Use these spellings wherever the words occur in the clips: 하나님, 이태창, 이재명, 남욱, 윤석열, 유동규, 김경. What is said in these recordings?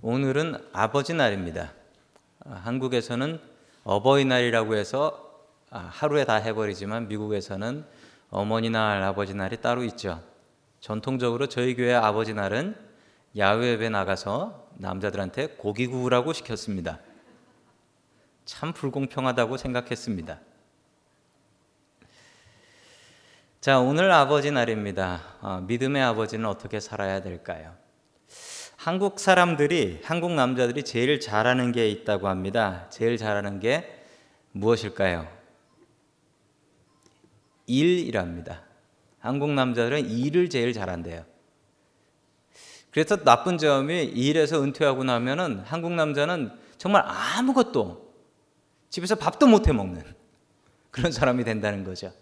오늘은 아버지 날입니다. 한국에서는 어버이날이라고 해서 하루에 다 해버리지만 미국에서는 어머니 날, 아버지 날이 따로 있죠. 전통적으로 저희 교회 아버지 날은 야외 예배 나가서 남자들한테 고기 구우라고 시켰습니다. 참 불공평하다고 생각했습니다. 자, 오늘 아버지 날입니다. 믿음의 아버지는 어떻게 살아야 될까요? 한국 사람들이, 한국 남자들이 제일 잘하는 게 있다고 합니다. 제일 잘하는 게 무엇일까요? 일이랍니다. 한국 남자들은 일을 제일 잘한대요. 그래서 나쁜 점이 일에서 은퇴하고 나면은 한국 남자는 정말 아무것도, 집에서 밥도 못 해먹는 그런 사람이 된다는 거죠.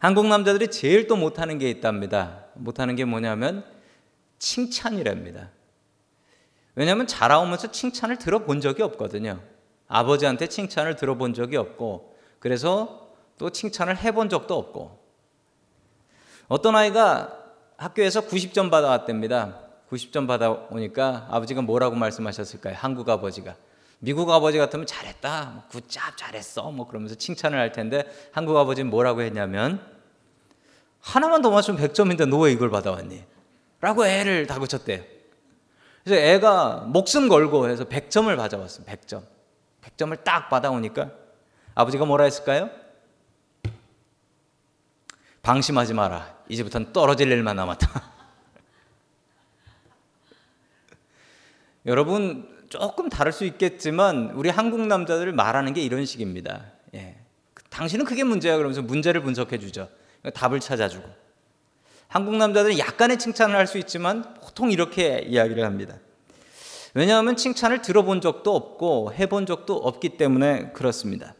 한국 남자들이 제일 또 못하는 게 있답니다. 못하는 게 뭐냐면 칭찬이랍니다. 왜냐하면 자라오면서 칭찬을 들어본 적이 없거든요. 아버지한테 칭찬을 들어본 적이 없고, 그래서 또 칭찬을 해본 적도 없고. 어떤 아이가 학교에서 90점 받아왔답니다. 90점 받아오니까 아버지가 뭐라고 말씀하셨을까요? 한국 아버지가. 미국 아버지 같으면 잘했다, 굿잡, 잘했어, 그러면서 칭찬을 할 텐데, 한국 아버지는 뭐라고 했냐면, 하나만 더 맞추면 100점인데 너 왜 이걸 받아왔니? 라고 애를 다그쳤대요. 그래서 애가 목숨 걸고 해서 100점을 받아왔어요. 100점. 100점을 딱 받아오니까 아버지가 뭐라 했을까요? 방심하지 마라. 이제부터는 떨어질 일만 남았다. 여러분, 조금 다를 수 있겠지만 우리 한국 남자들 말하는 게 이런 식입니다. 예. 당신은 그게 문제야, 그러면서 문제를 분석해 주죠. 답을 찾아주고. 한국 남자들은 약간의 칭찬을 할 수 있지만 보통 이렇게 이야기를 합니다. 왜냐하면 칭찬을 들어본 적도 없고 해본 적도 없기 때문에 그렇습니다.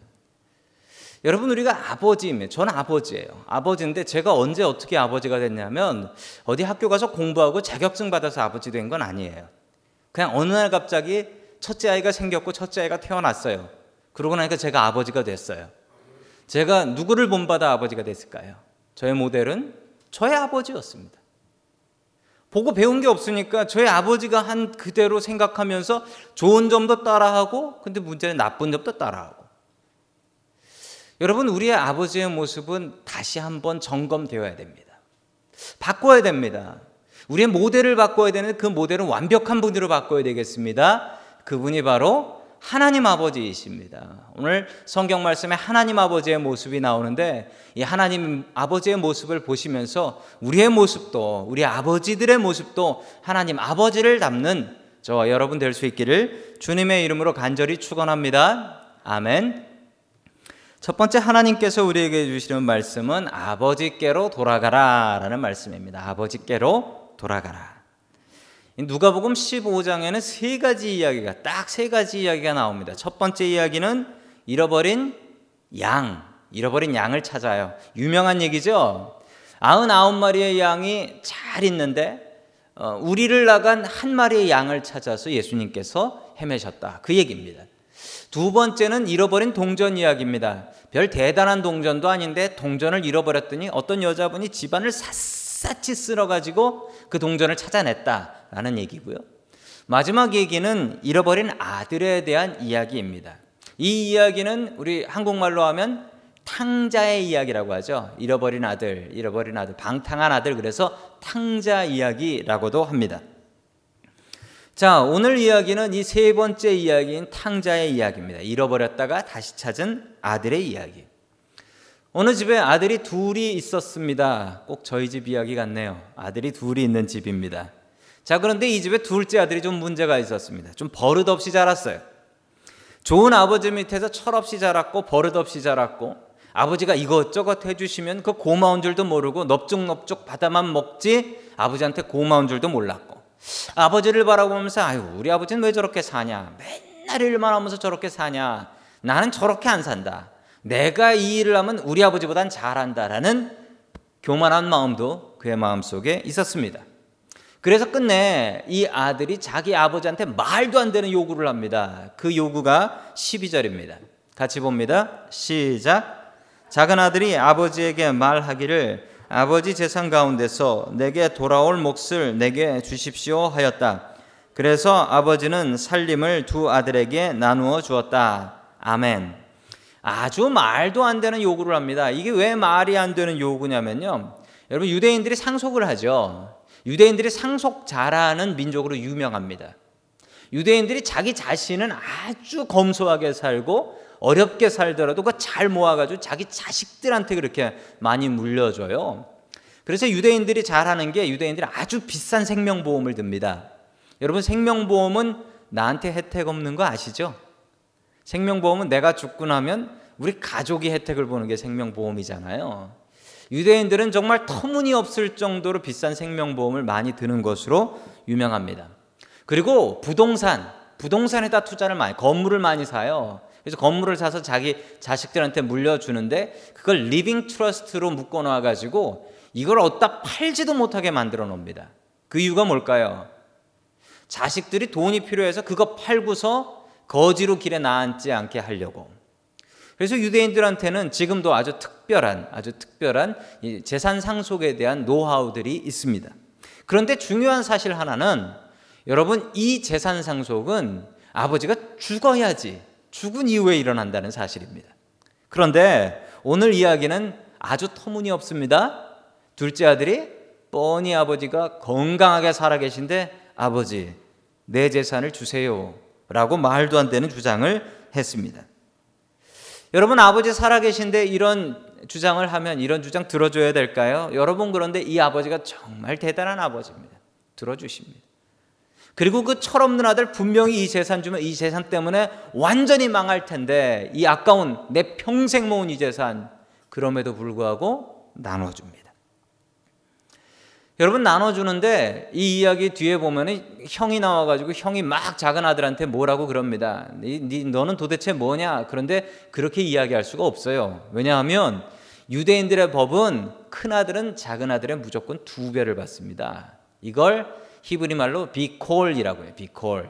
여러분, 우리가 아버지입니다. 저는 아버지예요. 아버지인데 제가 언제 어떻게 아버지가 됐냐면, 어디 학교 가서 공부하고 자격증 받아서 아버지 된 건 아니에요. 그냥 어느 날 갑자기 첫째 아이가 생겼고 첫째 아이가 태어났어요. 그러고 나니까 제가 아버지가 됐어요. 제가 누구를 본받아 아버지가 됐을까요? 저의 모델은 저의 아버지였습니다. 보고 배운 게 없으니까 저의 아버지가 한 그대로 생각하면서 좋은 점도 따라하고, 근데 문제는 나쁜 점도 따라하고. 여러분, 우리의 아버지의 모습은 다시 한번 점검되어야 됩니다. 바꿔야 됩니다. 우리의 모델을 바꿔야 되는, 그 모델은 완벽한 분으로 바꿔야 되겠습니다. 그분이 바로 하나님 아버지이십니다. 오늘 성경 말씀에 하나님 아버지의 모습이 나오는데, 이 하나님 아버지의 모습을 보시면서 우리의 모습도, 우리 아버지들의 모습도 하나님 아버지를 닮는 저와 여러분 될 수 있기를 주님의 이름으로 간절히 축원합니다. 아멘. 첫 번째, 하나님께서 우리에게 주시는 말씀은 아버지께로 돌아가라 라는 말씀입니다. 아버지께로 돌아가라. 누가복음 15장에는 세 가지 이야기가, 딱 세 가지 이야기가 나옵니다. 첫 번째 이야기는 잃어버린 양을 찾아요. 유명한 얘기죠. 99마리의 양이 잘 있는데 우리를 나간 한 마리의 양을 찾아서 예수님께서 헤매셨다, 그 얘기입니다. 두 번째는 잃어버린 동전 이야기입니다. 별 대단한 동전도 아닌데 동전을 잃어버렸더니 어떤 여자분이 집안을 샅샅이 쓸어가지고 그 동전을 찾아냈다라는 얘기고요. 마지막 얘기는 잃어버린 아들에 대한 이야기입니다. 이 이야기는 우리 한국말로 하면 탕자의 이야기라고 하죠. 잃어버린 아들, 방탕한 아들, 그래서 탕자 이야기라고도 합니다. 자, 오늘 이야기는 이 세 번째 이야기인 탕자의 이야기입니다. 잃어버렸다가 다시 찾은 아들의 이야기. 어느 집에 아들이 둘이 있었습니다. 꼭 저희 집 이야기 같네요. 아들이 둘이 있는 집입니다. 자, 그런데 이 집에 둘째 아들이 좀 문제가 있었습니다. 좀 버릇없이 자랐어요. 좋은 아버지 밑에서 철없이 자랐고 버릇없이 자랐고, 아버지가 이것저것 해주시면 그 고마운 줄도 모르고 넙죽넙죽 받아만 먹지 아버지한테 고마운 줄도 몰랐고, 아버지를 바라보면서 아유, 우리 아버지는 왜 저렇게 사냐, 맨날 일만 하면서 저렇게 사냐, 나는 저렇게 안 산다, 내가 이 일을 하면 우리 아버지보단 잘한다라는 교만한 마음도 그의 마음속에 있었습니다. 그래서 끝내 이 아들이 자기 아버지한테 말도 안 되는 요구를 합니다. 그 요구가 12절입니다. 같이 봅니다. 시작. 작은 아들이 아버지에게 말하기를, 아버지 재산 가운데서 내게 돌아올 몫을 내게 주십시오 하였다. 그래서 아버지는 살림을 두 아들에게 나누어 주었다. 아멘. 아주 말도 안 되는 요구를 합니다. 이게 왜 말이 안 되는 요구냐면요, 여러분 유대인들이 상속을 하죠. 유대인들이 상속 잘하는 민족으로 유명합니다. 유대인들이 자기 자신은 아주 검소하게 살고 어렵게 살더라도 그거 잘 모아가지고 자기 자식들한테 그렇게 많이 물려줘요. 그래서 유대인들이 잘하는 게, 유대인들이 아주 비싼 생명보험을 듭니다. 여러분 생명보험은 나한테 혜택 없는 거 아시죠? 생명보험은 내가 죽고 나면 우리 가족이 혜택을 보는 게 생명보험이잖아요. 유대인들은 정말 터무니없을 정도로 비싼 생명보험을 많이 드는 것으로 유명합니다. 그리고 부동산에다 투자를 많이, 건물을 많이 사요. 그래서 건물을 사서 자기 자식들한테 물려주는데 그걸 리빙 트러스트로 묶어놔가지고 이걸 어디다 팔지도 못하게 만들어 놓습니다. 그 이유가 뭘까요? 자식들이 돈이 필요해서 그거 팔고서 거지로 길에 나앉지 않게 하려고. 그래서 유대인들한테는 지금도 아주 특별한 재산 상속에 대한 노하우들이 있습니다. 그런데 중요한 사실 하나는, 여러분 이 재산 상속은 아버지가 죽어야지, 죽은 이후에 일어난다는 사실입니다. 그런데 오늘 이야기는 아주 터무니없습니다. 둘째 아들이 뻔히 아버지가 건강하게 살아계신데 아버지 내 재산을 주세요 라고 말도 안 되는 주장을 했습니다. 여러분 아버지 살아계신데 이런 주장을 하면 이런 주장 들어줘야 될까요? 여러분 그런데 이 아버지가 정말 대단한 아버지입니다. 들어주십니다. 그리고 그 철없는 아들 분명히 이 재산 주면 이 재산 때문에 완전히 망할 텐데 이 아까운 내 평생 모은 이 재산 그럼에도 불구하고 나눠줍니다. 여러분 나눠주는데 이 이야기 뒤에 보면 형이 나와가지고 형이 막 작은 아들한테 뭐라고 그럽니다. 너는 도대체 뭐냐? 그런데 그렇게 이야기할 수가 없어요. 왜냐하면 유대인들의 법은 큰아들은 작은아들의 무조건 2배를 받습니다. 이걸 히브리 말로 비콜이라고 해요. 비콜.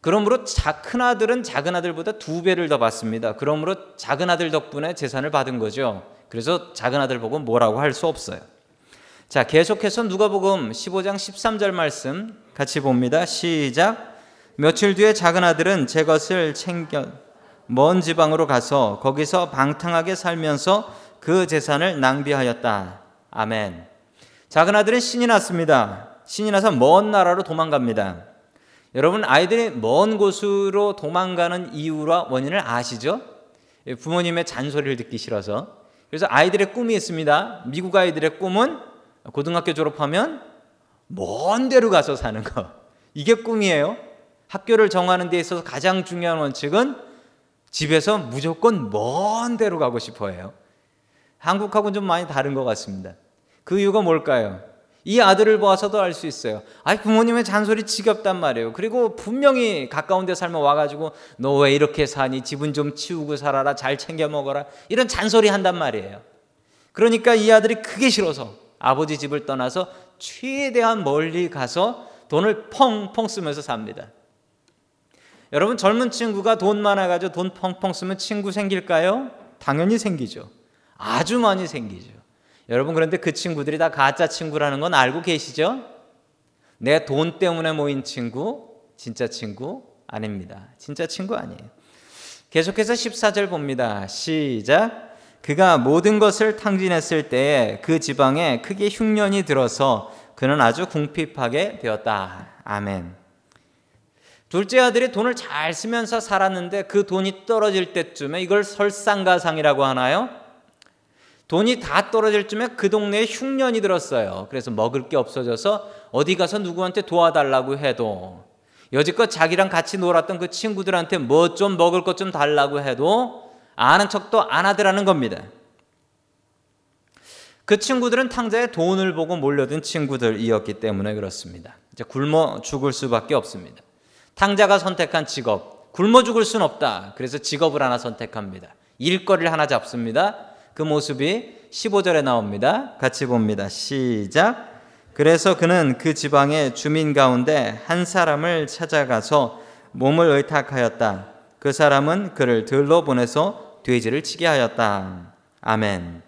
그러므로 큰아들은 작은아들보다 2배를 더 받습니다. 그러므로 작은아들 덕분에 재산을 받은 거죠. 그래서 작은아들 보고 뭐라고 할 수 없어요. 자, 계속해서 누가복음 15장 13절 말씀 같이 봅니다. 시작. 며칠 뒤에 작은 아들은 제 것을 챙겨 먼 지방으로 가서 거기서 방탕하게 살면서 그 재산을 낭비하였다. 아멘. 작은 아들은 신이 났습니다. 신이 나서 먼 나라로 도망갑니다. 여러분 아이들이 먼 곳으로 도망가는 이유와 원인을 아시죠? 부모님의 잔소리를 듣기 싫어서. 그래서 아이들의 꿈이 있습니다. 미국 아이들의 꿈은 고등학교 졸업하면 먼 데로 가서 사는 거, 이게 꿈이에요. 학교를 정하는 데 있어서 가장 중요한 원칙은 집에서 무조건 먼 데로 가고 싶어해요. 한국하고는 좀 많이 다른 것 같습니다. 그 이유가 뭘까요? 이 아들을 봐서도 알 수 있어요. 부모님의 잔소리 지겹단 말이에요. 그리고 분명히 가까운 데 살면 와가지고 너 왜 이렇게 사니? 집은 좀 치우고 살아라. 잘 챙겨 먹어라. 이런 잔소리 한단 말이에요. 그러니까 이 아들이 그게 싫어서 아버지 집을 떠나서 최대한 멀리 가서 돈을 펑펑 쓰면서 삽니다. 여러분 젊은 친구가 돈 많아가지고 돈 펑펑 쓰면 친구 생길까요? 당연히 생기죠. 아주 많이 생기죠. 여러분 그런데 그 친구들이 다 가짜 친구라는 건 알고 계시죠? 내 돈 때문에 모인 친구, 진짜 친구 아닙니다. 진짜 친구 아니에요. 계속해서 14절 봅니다. 시작. 그가 모든 것을 탕진했을 때에 그 지방에 크게 흉년이 들어서 그는 아주 궁핍하게 되었다. 아멘. 둘째 아들이 돈을 잘 쓰면서 살았는데 그 돈이 떨어질 때쯤에, 이걸 설상가상이라고 하나요? 돈이 다 떨어질 쯤에 그 동네에 흉년이 들었어요. 그래서 먹을 게 없어져서 어디 가서 누구한테 도와달라고 해도, 여지껏 자기랑 같이 놀았던 그 친구들한테 뭐 좀 먹을 것 좀 달라고 해도 아는 척도 안 하더라는 겁니다. 그 친구들은 탕자의 돈을 보고 몰려든 친구들이었기 때문에 그렇습니다. 이제 굶어 죽을 수밖에 없습니다. 탕자가 선택한 직업, 굶어 죽을 순 없다. 그래서 직업을 하나 선택합니다. 일거리를 하나 잡습니다. 그 모습이 15절에 나옵니다. 같이 봅니다. 시작. 그래서 그는 그 지방의 주민 가운데 한 사람을 찾아가서 몸을 의탁하였다. 그 사람은 그를 들러 보내서 돼지를 치게 하였다. 아멘.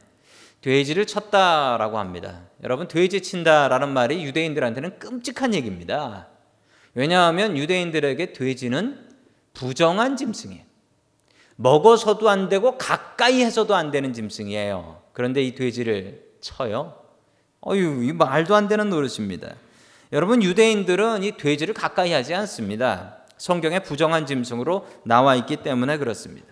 돼지를 쳤다라고 합니다. 여러분 돼지 친다라는 말이 유대인들한테는 끔찍한 얘기입니다. 왜냐하면 유대인들에게 돼지는 부정한 짐승이에요. 먹어서도 안 되고 가까이 해서도 안 되는 짐승이에요. 그런데 이 돼지를 쳐요. 어휴, 말도 안 되는 노릇입니다. 여러분, 유대인들은 이 돼지를 가까이 하지 않습니다. 성경에 부정한 짐승으로 나와 있기 때문에 그렇습니다.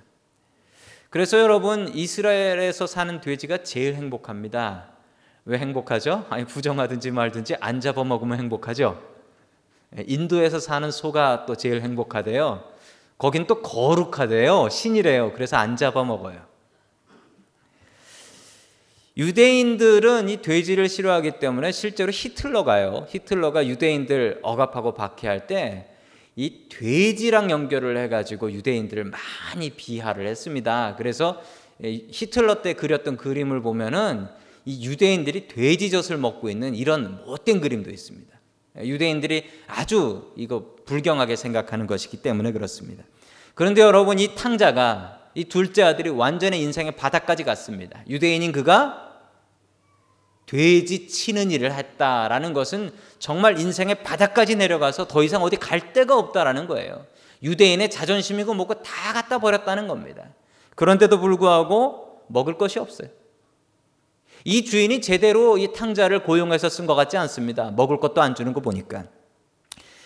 그래서 여러분, 이스라엘에서 사는 돼지가 제일 행복합니다. 왜 행복하죠? 아니, 부정하든지 말든지 안 잡아먹으면 행복하죠. 인도에서 사는 소가 또 제일 행복하대요. 거긴 또 거룩하대요. 신이래요. 그래서 안 잡아먹어요. 유대인들은 이 돼지를 싫어하기 때문에 실제로 히틀러가 유대인들 억압하고 박해할 때 이 돼지랑 연결을 해가지고 유대인들을 많이 비하를 했습니다. 그래서 히틀러 때 그렸던 그림을 보면은 이 유대인들이 돼지젖을 먹고 있는 이런 못된 그림도 있습니다. 유대인들이 아주 이거 불경하게 생각하는 것이기 때문에 그렇습니다. 그런데 여러분, 이 탕자가, 이 둘째 아들이 완전히 인생의 바닥까지 갔습니다. 유대인인 그가 돼지 치는 일을 했다라는 것은 정말 인생의 바닥까지 내려가서 더 이상 어디 갈 데가 없다라는 거예요. 유대인의 자존심이고 뭐고 다 갖다 버렸다는 겁니다. 그런데도 불구하고 먹을 것이 없어요. 이 주인이 제대로 이 탕자를 고용해서 쓴 것 같지 않습니다. 먹을 것도 안 주는 거 보니까.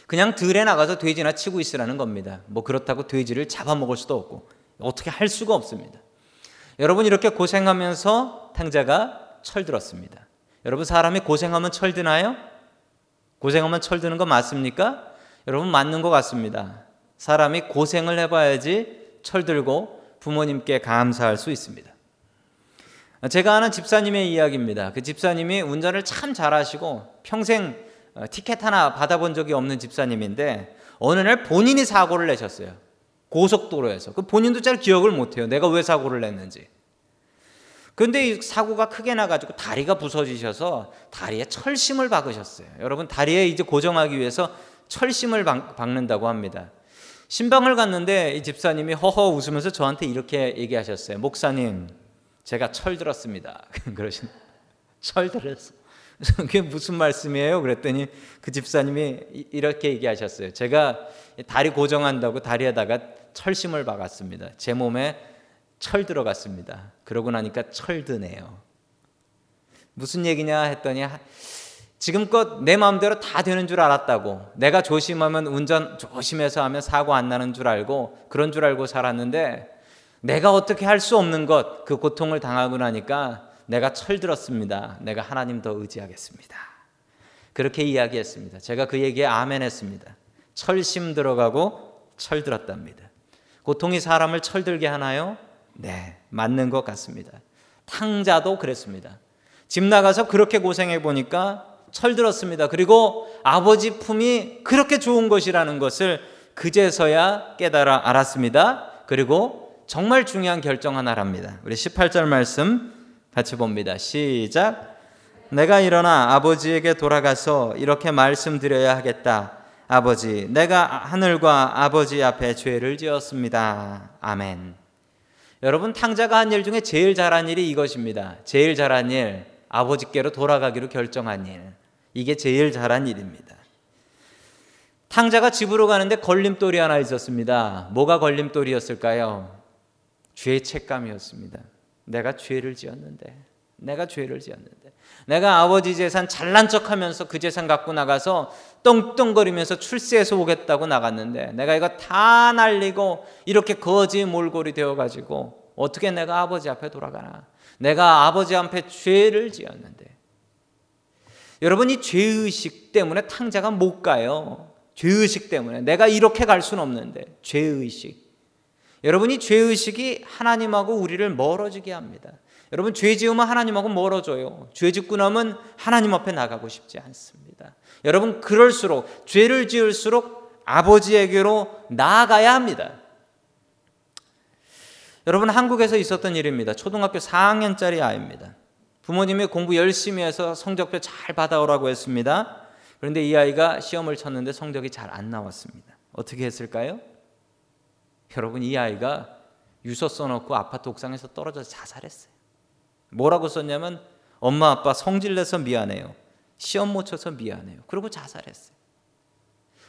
그냥 들에 나가서 돼지나 치고 있으라는 겁니다. 뭐 그렇다고 돼지를 잡아먹을 수도 없고 어떻게 할 수가 없습니다. 여러분, 이렇게 고생하면서 탕자가 철들었습니다. 여러분, 사람이 고생하면 철드나요? 고생하면 철드는 거 맞습니까? 여러분, 맞는 것 같습니다. 사람이 고생을 해봐야지 철들고 부모님께 감사할 수 있습니다. 제가 아는 집사님의 이야기입니다. 그 집사님이 운전을 참 잘하시고 평생 티켓 하나 받아본 적이 없는 집사님인데 어느 날 본인이 사고를 내셨어요. 고속도로에서. 그 본인도 잘 기억을 못해요. 내가 왜 사고를 냈는지. 근데 이 사고가 크게 나가지고 다리가 부서지셔서 다리에 철심을 박으셨어요. 여러분, 다리에 이제 고정하기 위해서 철심을 박는다고 합니다. 신방을 갔는데 이 집사님이 허허 웃으면서 저한테 이렇게 얘기하셨어요. 목사님, 제가 철들었습니다. 그러시네. 철들었어. 그게 무슨 말씀이에요? 그랬더니 그 집사님이 이렇게 얘기하셨어요. 제가 다리 고정한다고 다리에다가 철심을 박았습니다. 제 몸에 철 들어갔습니다. 그러고 나니까 철드네요. 무슨 얘기냐 했더니 지금껏 내 마음대로 다 되는 줄 알았다고, 내가 조심하면 운전 조심해서 하면 사고 안 나는 줄 알고 그런 줄 알고 살았는데 내가 어떻게 할 수 없는 것, 그 고통을 당하고 나니까 내가 철들었습니다. 내가 하나님 더 의지하겠습니다. 그렇게 이야기했습니다. 제가 그 얘기에 아멘했습니다. 철심 들어가고 철들었답니다. 고통이 사람을 철들게 하나요? 네, 맞는 것 같습니다. 탕자도 그랬습니다. 집 나가서 그렇게 고생해 보니까 철들었습니다. 그리고 아버지 품이 그렇게 좋은 것이라는 것을 그제서야 깨달아 알았습니다. 그리고 정말 중요한 결정 하나랍니다. 우리 18절 말씀 같이 봅니다. 시작. 내가 일어나 아버지에게 돌아가서 이렇게 말씀드려야 하겠다. 아버지, 내가 하늘과 아버지 앞에 죄를 지었습니다. 아멘. 여러분, 탕자가 한 일 중에 제일 잘한 일이 이것입니다. 제일 잘한 일, 아버지께로 돌아가기로 결정한 일. 이게 제일 잘한 일입니다. 탕자가 집으로 가는데 걸림돌이 하나 있었습니다. 뭐가 걸림돌이었을까요? 죄의 책감이었습니다. 내가 죄를 지었는데 내가 아버지 재산 잘난 척하면서 그 재산 갖고 나가서 떵떵거리면서 출세해서 오겠다고 나갔는데 내가 이거 다 날리고 이렇게 거지 몰골이 되어가지고 어떻게 내가 아버지 앞에 돌아가나. 내가 아버지 앞에 죄를 지었는데. 여러분, 이 죄의식 때문에 탕자가 못 가요. 죄의식 때문에 내가 이렇게 갈 수는 없는데. 죄의식. 여러분이 죄의식이 하나님하고 우리를 멀어지게 합니다. 여러분, 죄 지으면 하나님하고 멀어져요. 죄 짓고 나면 하나님 앞에 나가고 싶지 않습니다. 여러분, 그럴수록, 죄를 지을수록 아버지에게로 나아가야 합니다. 여러분, 한국에서 있었던 일입니다. 초등학교 4학년짜리 아이입니다. 부모님이 공부 열심히 해서 성적표 잘 받아오라고 했습니다. 그런데 이 아이가 시험을 쳤는데 성적이 잘 안 나왔습니다. 어떻게 했을까요? 여러분, 이 아이가 유서 써놓고 아파트 옥상에서 떨어져서 자살했어요. 뭐라고 썼냐면 엄마 아빠 성질내서 미안해요. 시험 못 쳐서 미안해요. 그리고 자살했어요.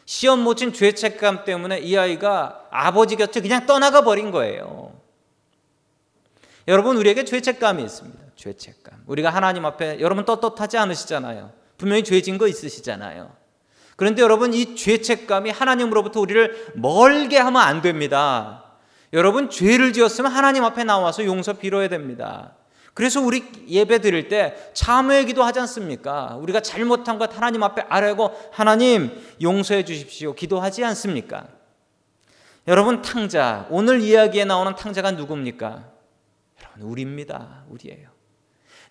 시험 못 친 죄책감 때문에 이 아이가 아버지 곁을 그냥 떠나가 버린 거예요. 여러분, 우리에게 죄책감이 있습니다. 죄책감. 우리가 하나님 앞에, 여러분 떳떳하지 않으시잖아요. 분명히 죄진 거 있으시잖아요. 그런데 여러분, 이 죄책감이 하나님으로부터 우리를 멀게 하면 안 됩니다. 여러분, 죄를 지었으면 하나님 앞에 나와서 용서 빌어야 됩니다. 그래서 우리 예배 드릴 때 참회 기도하지 않습니까? 우리가 잘못한 것 하나님 앞에 아뢰고 하나님 용서해 주십시오 기도하지 않습니까? 여러분, 탕자, 오늘 이야기에 나오는 탕자가 누굽니까? 여러분, 우리입니다. 우리예요.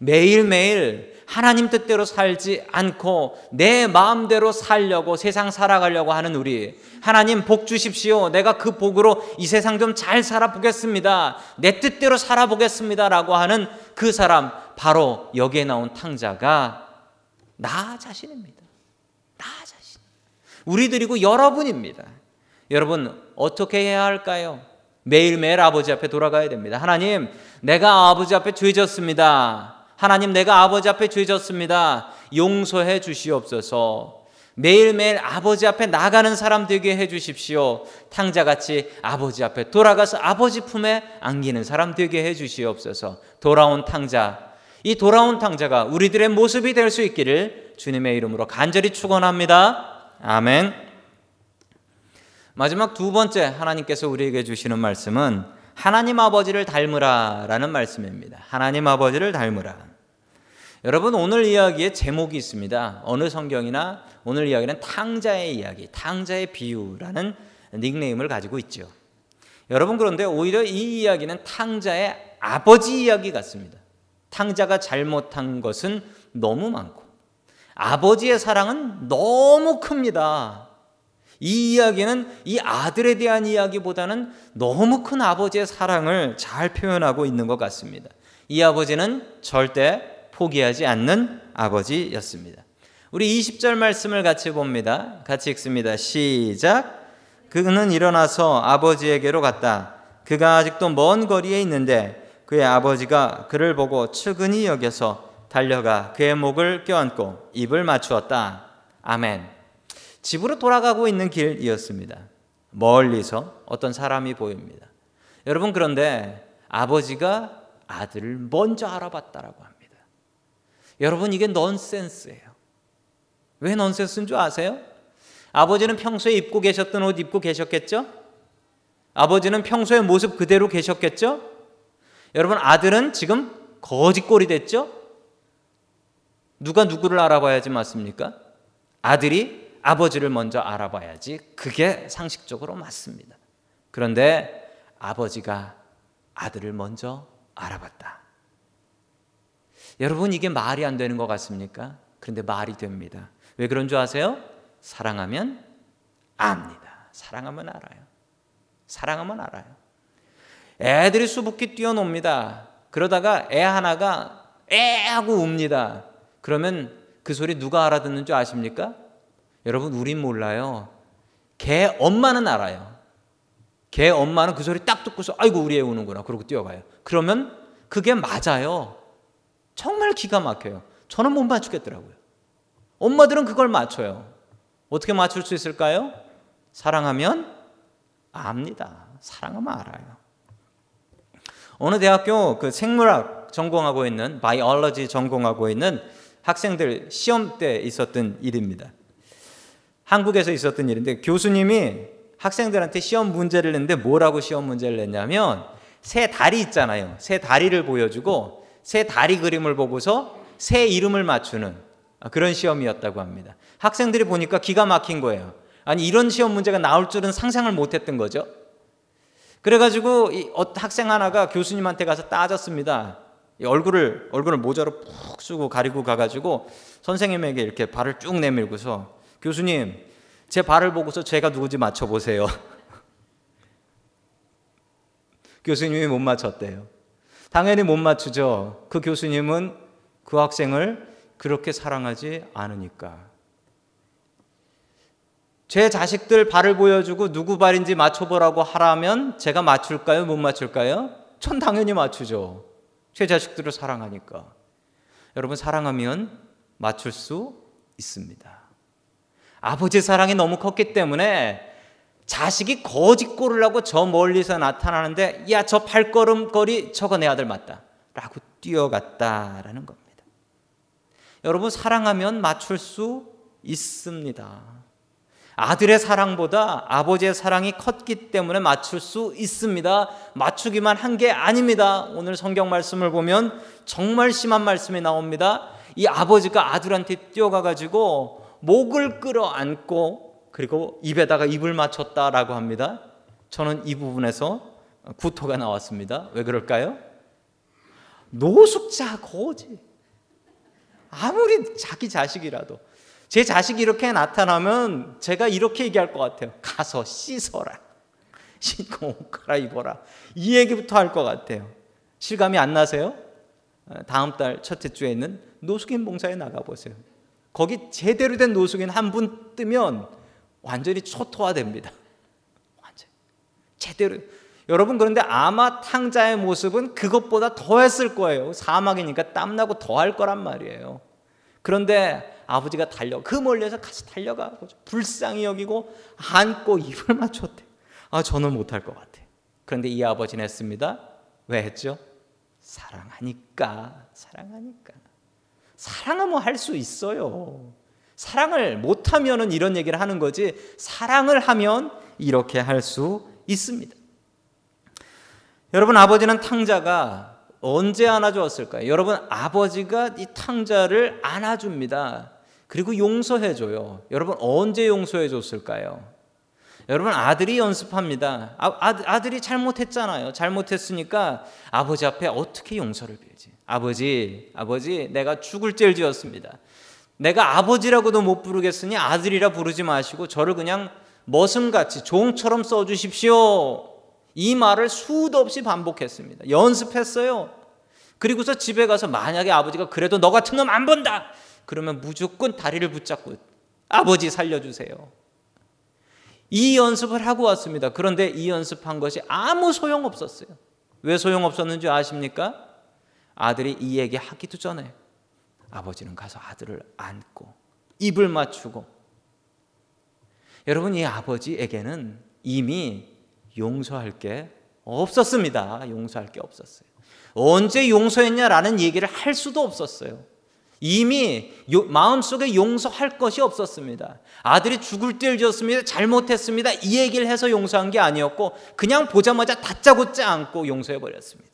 매일매일 하나님 뜻대로 살지 않고 내 마음대로 살려고 세상 살아가려고 하는 우리, 하나님 복 주십시오, 내가 그 복으로 이 세상 좀 잘 살아보겠습니다, 내 뜻대로 살아보겠습니다 라고 하는 그 사람, 바로 여기에 나온 탕자가 나 자신입니다. 나 자신, 우리들이고 여러분입니다. 여러분, 어떻게 해야 할까요? 매일매일 아버지 앞에 돌아가야 됩니다. 하나님, 내가 아버지 앞에 죄 졌습니다. 하나님, 내가 아버지 앞에 죄 졌습니다. 용서해 주시옵소서. 매일매일 아버지 앞에 나가는 사람 되게 해 주십시오. 탕자같이 아버지 앞에 돌아가서 아버지 품에 안기는 사람 되게 해 주시옵소서. 돌아온 탕자, 이 돌아온 탕자가 우리들의 모습이 될 수 있기를 주님의 이름으로 간절히 축원합니다. 아멘. 마지막 두 번째 하나님께서 우리에게 주시는 말씀은 하나님 아버지를 닮으라라는 말씀입니다. 하나님 아버지를 닮으라. 여러분, 오늘 이야기에 제목이 있습니다. 어느 성경이나 오늘 이야기는 탕자의 이야기, 탕자의 비유라는 닉네임을 가지고 있죠. 여러분, 그런데 오히려 이 이야기는 탕자의 아버지 이야기 같습니다. 탕자가 잘못한 것은 너무 많고 아버지의 사랑은 너무 큽니다. 이 이야기는 이 아들에 대한 이야기보다는 너무 큰 아버지의 사랑을 잘 표현하고 있는 것 같습니다. 이 아버지는 절대 포기하지 않는 아버지였습니다. 우리 20절 말씀을 같이 봅니다. 같이 읽습니다. 시작. 그는 일어나서 아버지에게로 갔다. 그가 아직도 먼 거리에 있는데 그의 아버지가 그를 보고 측은히 여겨서 달려가 그의 목을 껴안고 입을 맞추었다. 아멘. 집으로 돌아가고 있는 길이었습니다. 멀리서 어떤 사람이 보입니다. 여러분, 그런데 아버지가 아들을 먼저 알아봤다라고 합니다. 여러분, 이게 넌센스예요. 왜 넌센스인 줄 아세요? 아버지는 평소에 입고 계셨던 옷 입고 계셨겠죠? 아버지는 평소의 모습 그대로 계셨겠죠? 여러분, 아들은 지금 거지꼴이 됐죠? 누가 누구를 알아봐야지 맞습니까? 아들이 아버지를 먼저 알아봐야지 그게 상식적으로 맞습니다. 그런데 아버지가 아들을 먼저 알아봤다. 여러분, 이게 말이 안 되는 것 같습니까? 그런데 말이 됩니다. 왜 그런 줄 아세요? 사랑하면 압니다. 사랑하면 알아요. 사랑하면 알아요. 애들이 수북히 뛰어놉니다. 그러다가 애 하나가 애 하고 웁니다. 그러면 그 소리 누가 알아듣는 줄 아십니까? 여러분, 우린 몰라요. 걔 엄마는 알아요. 걔 엄마는 그 소리 딱 듣고서 아이고 우리 애 우는구나 그러고 뛰어가요. 그러면 그게 맞아요. 정말 기가 막혀요. 저는 못 맞추겠더라고요. 엄마들은 그걸 맞춰요. 어떻게 맞출 수 있을까요? 사랑하면 압니다. 사랑하면 알아요. 어느 대학교 그 생물학 전공하고 있는, 바이올로지 전공하고 있는 학생들 시험 때 있었던 일입니다. 한국에서 있었던 일인데 교수님이 학생들한테 시험 문제를 냈는데 뭐라고 시험 문제를 냈냐면 새 다리 있잖아요. 새 다리를 보여주고 새 다리 그림을 보고서 새 이름을 맞추는 그런 시험이었다고 합니다. 학생들이 보니까 기가 막힌 거예요. 아니, 이런 시험 문제가 나올 줄은 상상을 못했던 거죠. 그래가지고 이 학생 하나가 교수님한테 가서 따졌습니다. 얼굴을 모자로 푹 쓰고 가리고 가가지고 선생님에게 이렇게 발을 쭉 내밀고서 교수님, 제 발을 보고서 제가 누구지 맞춰보세요. 교수님이 못 맞췄대요. 당연히 못 맞추죠. 그 교수님은 그 학생을 그렇게 사랑하지 않으니까. 제 자식들 발을 보여주고 누구 발인지 맞춰보라고 하라면 제가 맞출까요? 못 맞출까요? 전 당연히 맞추죠. 제 자식들을 사랑하니까. 여러분, 사랑하면 맞출 수 있습니다. 아버지 사랑이 너무 컸기 때문에 자식이 거짓골을 하고 저 멀리서 나타나는데 야, 저 발걸음 거리 저거 내 아들 맞다 라고 뛰어갔다라는 겁니다. 여러분, 사랑하면 맞출 수 있습니다. 아들의 사랑보다 아버지의 사랑이 컸기 때문에 맞출 수 있습니다. 맞추기만 한 게 아닙니다. 오늘 성경 말씀을 보면 정말 심한 말씀이 나옵니다. 이 아버지가 아들한테 뛰어가가지고 목을 끌어안고 그리고 입에다가 입을 맞췄다라고 합니다. 저는 이 부분에서 구토가 나왔습니다. 왜 그럴까요? 노숙자 거지. 아무리 자기 자식이라도 제 자식이 이렇게 나타나면 제가 이렇게 얘기할 것 같아요. 가서 씻어라, 씻고 옷 갈아입어라, 이 얘기부터 할 것 같아요. 실감이 안 나세요? 다음 달 첫째 주에 있는 노숙인 봉사에 나가보세요. 거기 제대로 된 노숙인 한 분 뜨면 완전히 초토화됩니다. 완전 제대로. 여러분, 그런데 아마 탕자의 모습은 그것보다 더 했을 거예요. 사막이니까 땀나고 더 할 거란 말이에요. 그런데 아버지가 그 멀리서 같이 달려가고 불쌍히 여기고 안고 입을 맞췄대. 아, 저는 못할 것 같아. 그런데 이 아버지는 했습니다. 왜 했죠? 사랑하니까. 사랑하면 할 수 있어요. 사랑을 못하면 이런 얘기를 하는 거지, 사랑을 하면 이렇게 할 수 있습니다. 여러분, 아버지는 탕자가 언제 안아주었을까요? 여러분, 아버지가 이 탕자를 안아줍니다. 그리고 용서해줘요. 여러분, 언제 용서해줬을까요? 여러분, 아들이 연습합니다. 아들이 잘못했잖아요. 잘못했으니까 아버지 앞에 어떻게 용서를 빌지. 아버지, 내가 죽을 죄를 지었습니다. 내가 아버지라고도 못 부르겠으니 아들이라 부르지 마시고 저를 그냥 머슴같이 종처럼 써주십시오. 이 말을 수도 없이 반복했습니다. 연습했어요. 그리고서 집에 가서 만약에 아버지가 그래도 너 같은 놈 안 본다 그러면 무조건 다리를 붙잡고 아버지 살려주세요. 이 연습을 하고 왔습니다. 그런데 이 연습한 것이 아무 소용없었어요. 왜 소용없었는지 아십니까? 아들이 이 얘기 하기도 전에 아버지는 가서 아들을 안고 입을 맞추고, 여러분, 이 아버지에게는 이미 용서할 게 없었습니다. 용서할 게 없었어요. 언제 용서했냐라는 얘기를 할 수도 없었어요. 이미 마음속에 용서할 것이 없었습니다. 아들이 죽을 죄를 지었습니다. 잘못했습니다. 이 얘기를 해서 용서한 게 아니었고 그냥 보자마자 다짜고짜 안고 용서해버렸습니다.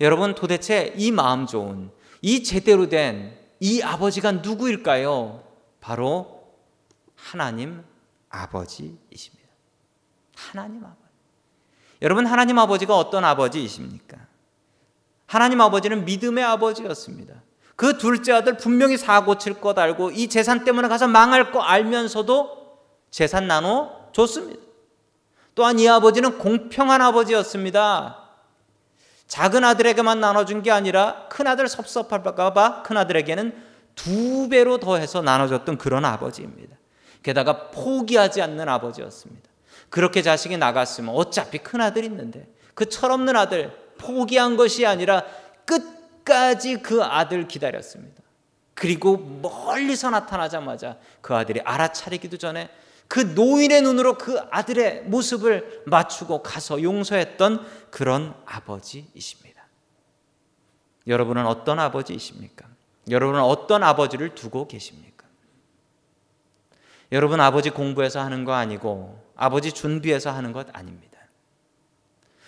여러분, 도대체 이 마음 좋은, 이 제대로 된 이 아버지가 누구일까요? 바로 하나님 아버지이십니다. 하나님 아버지. 여러분, 하나님 아버지가 어떤 아버지이십니까? 하나님 아버지는 믿음의 아버지였습니다. 그 둘째 아들 분명히 사고 칠 것 알고 이 재산 때문에 가서 망할 거 알면서도 재산 나눠줬습니다. 또한 이 아버지는 공평한 아버지였습니다. 작은 아들에게만 나눠준 게 아니라 큰아들 섭섭할까 봐 큰아들에게는 2배로 더해서 나눠줬던 그런 아버지입니다. 게다가 포기하지 않는 아버지였습니다. 그렇게 자식이 나갔으면 어차피 큰아들이 있는데 그 철없는 아들 포기한 것이 아니라 끝까지 그 아들 기다렸습니다. 그리고 멀리서 나타나자마자 그 아들이 알아차리기도 전에 그 노인의 눈으로 그 아들의 모습을 맞추고 가서 용서했던 그런 아버지이십니다. 여러분은 어떤 아버지이십니까? 여러분은 어떤 아버지를 두고 계십니까? 여러분, 아버지 공부해서 하는 거 아니고 아버지 준비해서 하는 것 아닙니다.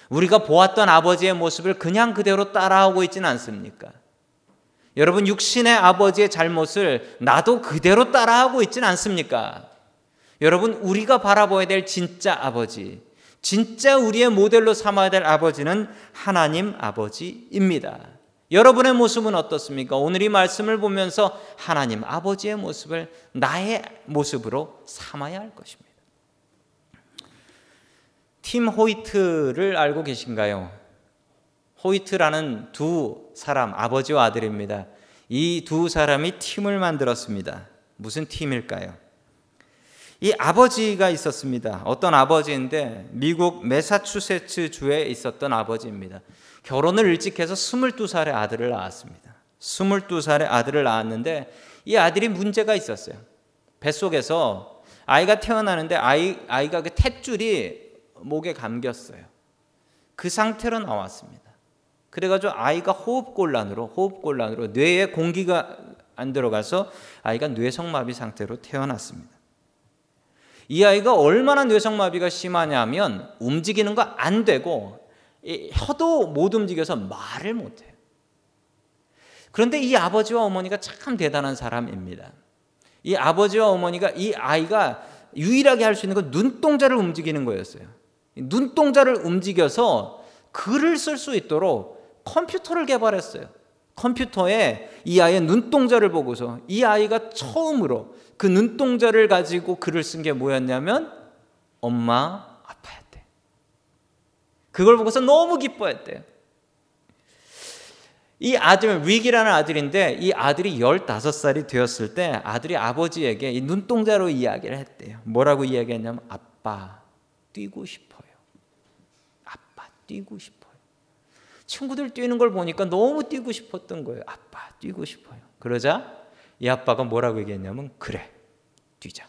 우리가 보았던 아버지의 모습을 그냥 그대로 따라하고 있진 않습니까? 여러분, 육신의 아버지의 잘못을 나도 그대로 따라하고 있진 않습니까? 여러분, 우리가 바라봐야 될 진짜 아버지, 진짜 우리의 모델로 삼아야 될 아버지는 하나님 아버지입니다. 여러분의 모습은 어떻습니까? 오늘 이 말씀을 보면서 하나님 아버지의 모습을 나의 모습으로 삼아야 할 것입니다. 팀 호이트를 알고 계신가요? 호이트라는 두 사람, 아버지와 아들입니다. 이 두 사람이 팀을 만들었습니다. 무슨 팀일까요? 이 아버지가 있었습니다. 어떤 아버지인데 미국 매사추세츠 주에 있었던 아버지입니다. 결혼을 일찍 해서 22살의 아들을 낳았습니다. 22살의 아들을 낳았는데 이 아들이 문제가 있었어요. 뱃속에서 아이가 태어나는데 아이가 그 탯줄이 목에 감겼어요. 그 상태로 나왔습니다. 그래가지고 아이가 호흡곤란으로 뇌에 공기가 안 들어가서 아이가 뇌성마비 상태로 태어났습니다. 이 아이가 얼마나 뇌성마비가 심하냐면 움직이는 거 안 되고 혀도 못 움직여서 말을 못 해요. 그런데 이 아버지와 어머니가 참 대단한 사람입니다. 이 아버지와 어머니가 이 아이가 유일하게 할 수 있는 건 눈동자를 움직이는 거였어요. 눈동자를 움직여서 글을 쓸 수 있도록 컴퓨터를 개발했어요. 컴퓨터에 이 아이의 눈동자를 보고서 이 아이가 처음으로 그 눈동자를 가지고 글을 쓴 게 뭐였냐면 엄마 아파했대. 그걸 보고서 너무 기뻐했대요. 이 아들, 윅이라는 아들인데 이 아들이 15살이 되었을 때 아들이 아버지에게 이 눈동자로 이야기를 했대요. 뭐라고 이야기했냐면 아빠 뛰고 싶어요. 아빠 뛰고 싶어요. 친구들 뛰는 걸 보니까 너무 뛰고 싶었던 거예요. 아빠 뛰고 싶어요. 그러자 이 아빠가 뭐라고 얘기했냐면 그래 뛰자.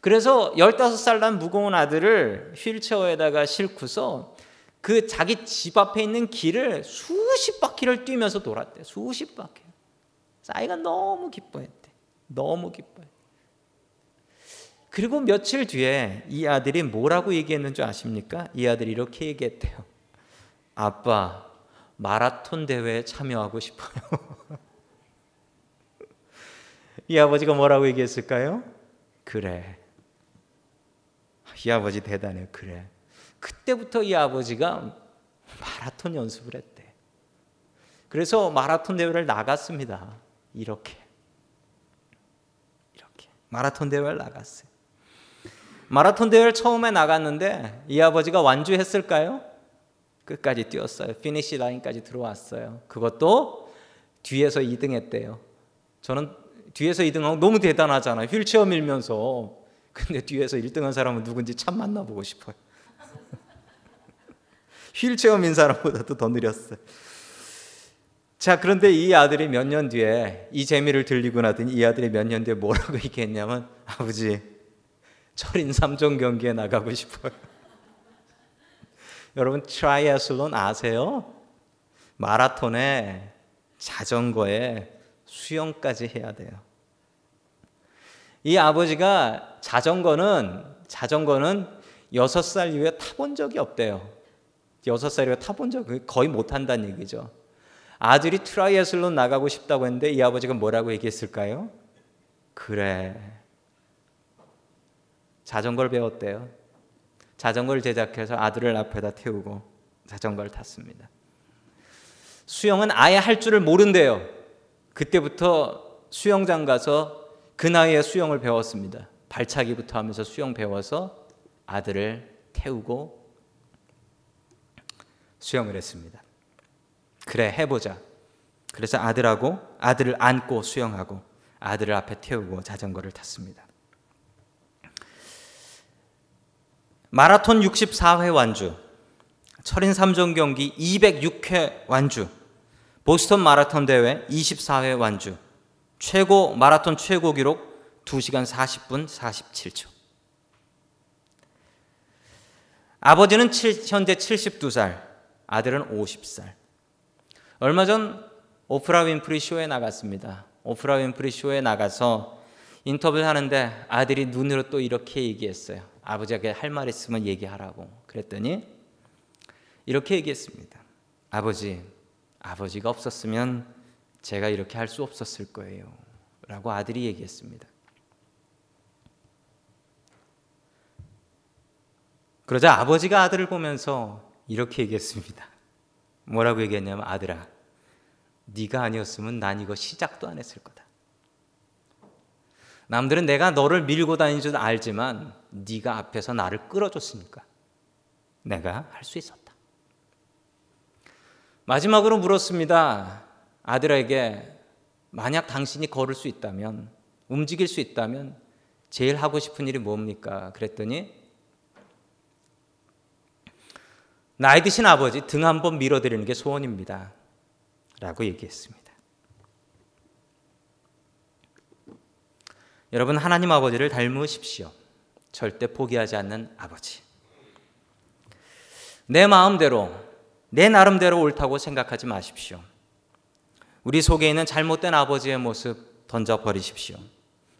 그래서 15살 난 무거운 아들을 휠체어에다가 싣고서 그 자기 집 앞에 있는 길을 수십 바퀴를 뛰면서 돌았대. 수십 바퀴. 아이가 너무 기뻐했대. 너무 기뻐했대. 그리고 며칠 뒤에 이 아들이 뭐라고 얘기했는지 아십니까? 이 아들이 이렇게 얘기했대요. 아빠, 마라톤 대회에 참여하고 싶어요. 이 아버지가 뭐라고 얘기했을까요? 그래. 이 아버지 대단해요. 그래. 그때부터 이 아버지가 마라톤 연습을 했대. 그래서 마라톤 대회를 나갔습니다. 이렇게 마라톤 대회를 나갔어요. 마라톤 대회를 처음에 나갔는데 이 아버지가 완주했을까요? 끝까지 뛰었어요. 피니시 라인까지 들어왔어요. 그것도 뒤에서 2등 했대요. 저는 뒤에서 2등하고 너무 대단하잖아요. 휠체어 밀면서. 근데 뒤에서 1등한 사람은 누군지 참 만나보고 싶어요. 휠체어 민 사람보다도 더 느렸어요. 자, 그런데 이 아들이 몇 년 뒤에 이 재미를 들리고 나더니 이 아들이 몇 년 뒤에 뭐라고 얘기했냐면 아버지, 철인 3종 경기에 나가고 싶어요. 여러분 트라이애슬론 아세요? 마라톤에 자전거에 수영까지 해야 돼요. 이 아버지가 자전거는 6살 이후에 타본 적이 없대요. 6살 이후에 타본 적이 거의 못한다는 얘기죠. 아들이 트라이애슬론 나가고 싶다고 했는데 이 아버지가 뭐라고 얘기했을까요? 그래. 자전거를 배웠대요. 자전거를 제작해서 아들을 앞에다 태우고 자전거를 탔습니다. 수영은 아예 할 줄을 모른대요. 그때부터 수영장 가서 그 나이에 수영을 배웠습니다. 발차기부터 하면서 수영 배워서 아들을 태우고 수영을 했습니다. 그래 해보자. 그래서 아들을 안고 수영하고 아들을 앞에 태우고 자전거를 탔습니다. 마라톤 64회 완주, 철인 3종 경기 206회 완주, 보스턴 마라톤 대회 24회 완주, 최고 마라톤 최고 기록 2시간 40분 47초. 아버지는 현재 72살, 아들은 50살. 얼마 전 오프라 윈프리 쇼에 나갔습니다. 오프라 윈프리 쇼에 나가서 인터뷰를 하는데 아들이 눈으로 또 이렇게 얘기했어요. 아버지에게 할 말 있으면 얘기하라고. 그랬더니 이렇게 얘기했습니다. 아버지가 없었으면 제가 이렇게 할 수 없었을 거예요. 라고 아들이 얘기했습니다. 그러자 아버지가 아들을 보면서 이렇게 얘기했습니다. 뭐라고 얘기했냐면 아들아, 네가 아니었으면 난 이거 시작도 안 했을 거다. 남들은 내가 너를 밀고 다니는 줄 알지만 네가 앞에서 나를 끌어줬으니까 내가 할 수 있었다. 마지막으로 물었습니다. 아들에게 만약 당신이 걸을 수 있다면, 움직일 수 있다면 제일 하고 싶은 일이 뭡니까? 그랬더니 나이 드신 아버지 등 한번 밀어드리는 게 소원입니다. 라고 얘기했습니다. 여러분, 하나님 아버지를 닮으십시오. 절대 포기하지 않는 아버지. 내 마음대로, 내 나름대로 옳다고 생각하지 마십시오. 우리 속에 있는 잘못된 아버지의 모습 던져버리십시오.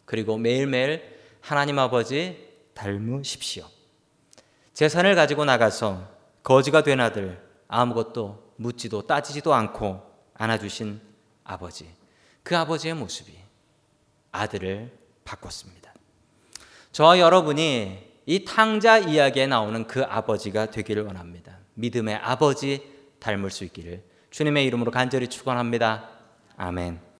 그리고 매일매일 하나님 아버지 닮으십시오. 재산을 가지고 나가서 거지가 된 아들 아무것도 묻지도 따지지도 않고 안아주신 아버지, 그 아버지의 모습이 아들을 바꿨습니다. 저와 여러분이 이 탕자 이야기에 나오는 그 아버지가 되기를 원합니다. 믿음의 아버지 닮을 수 있기를 주님의 이름으로 간절히 축원합니다. 아멘.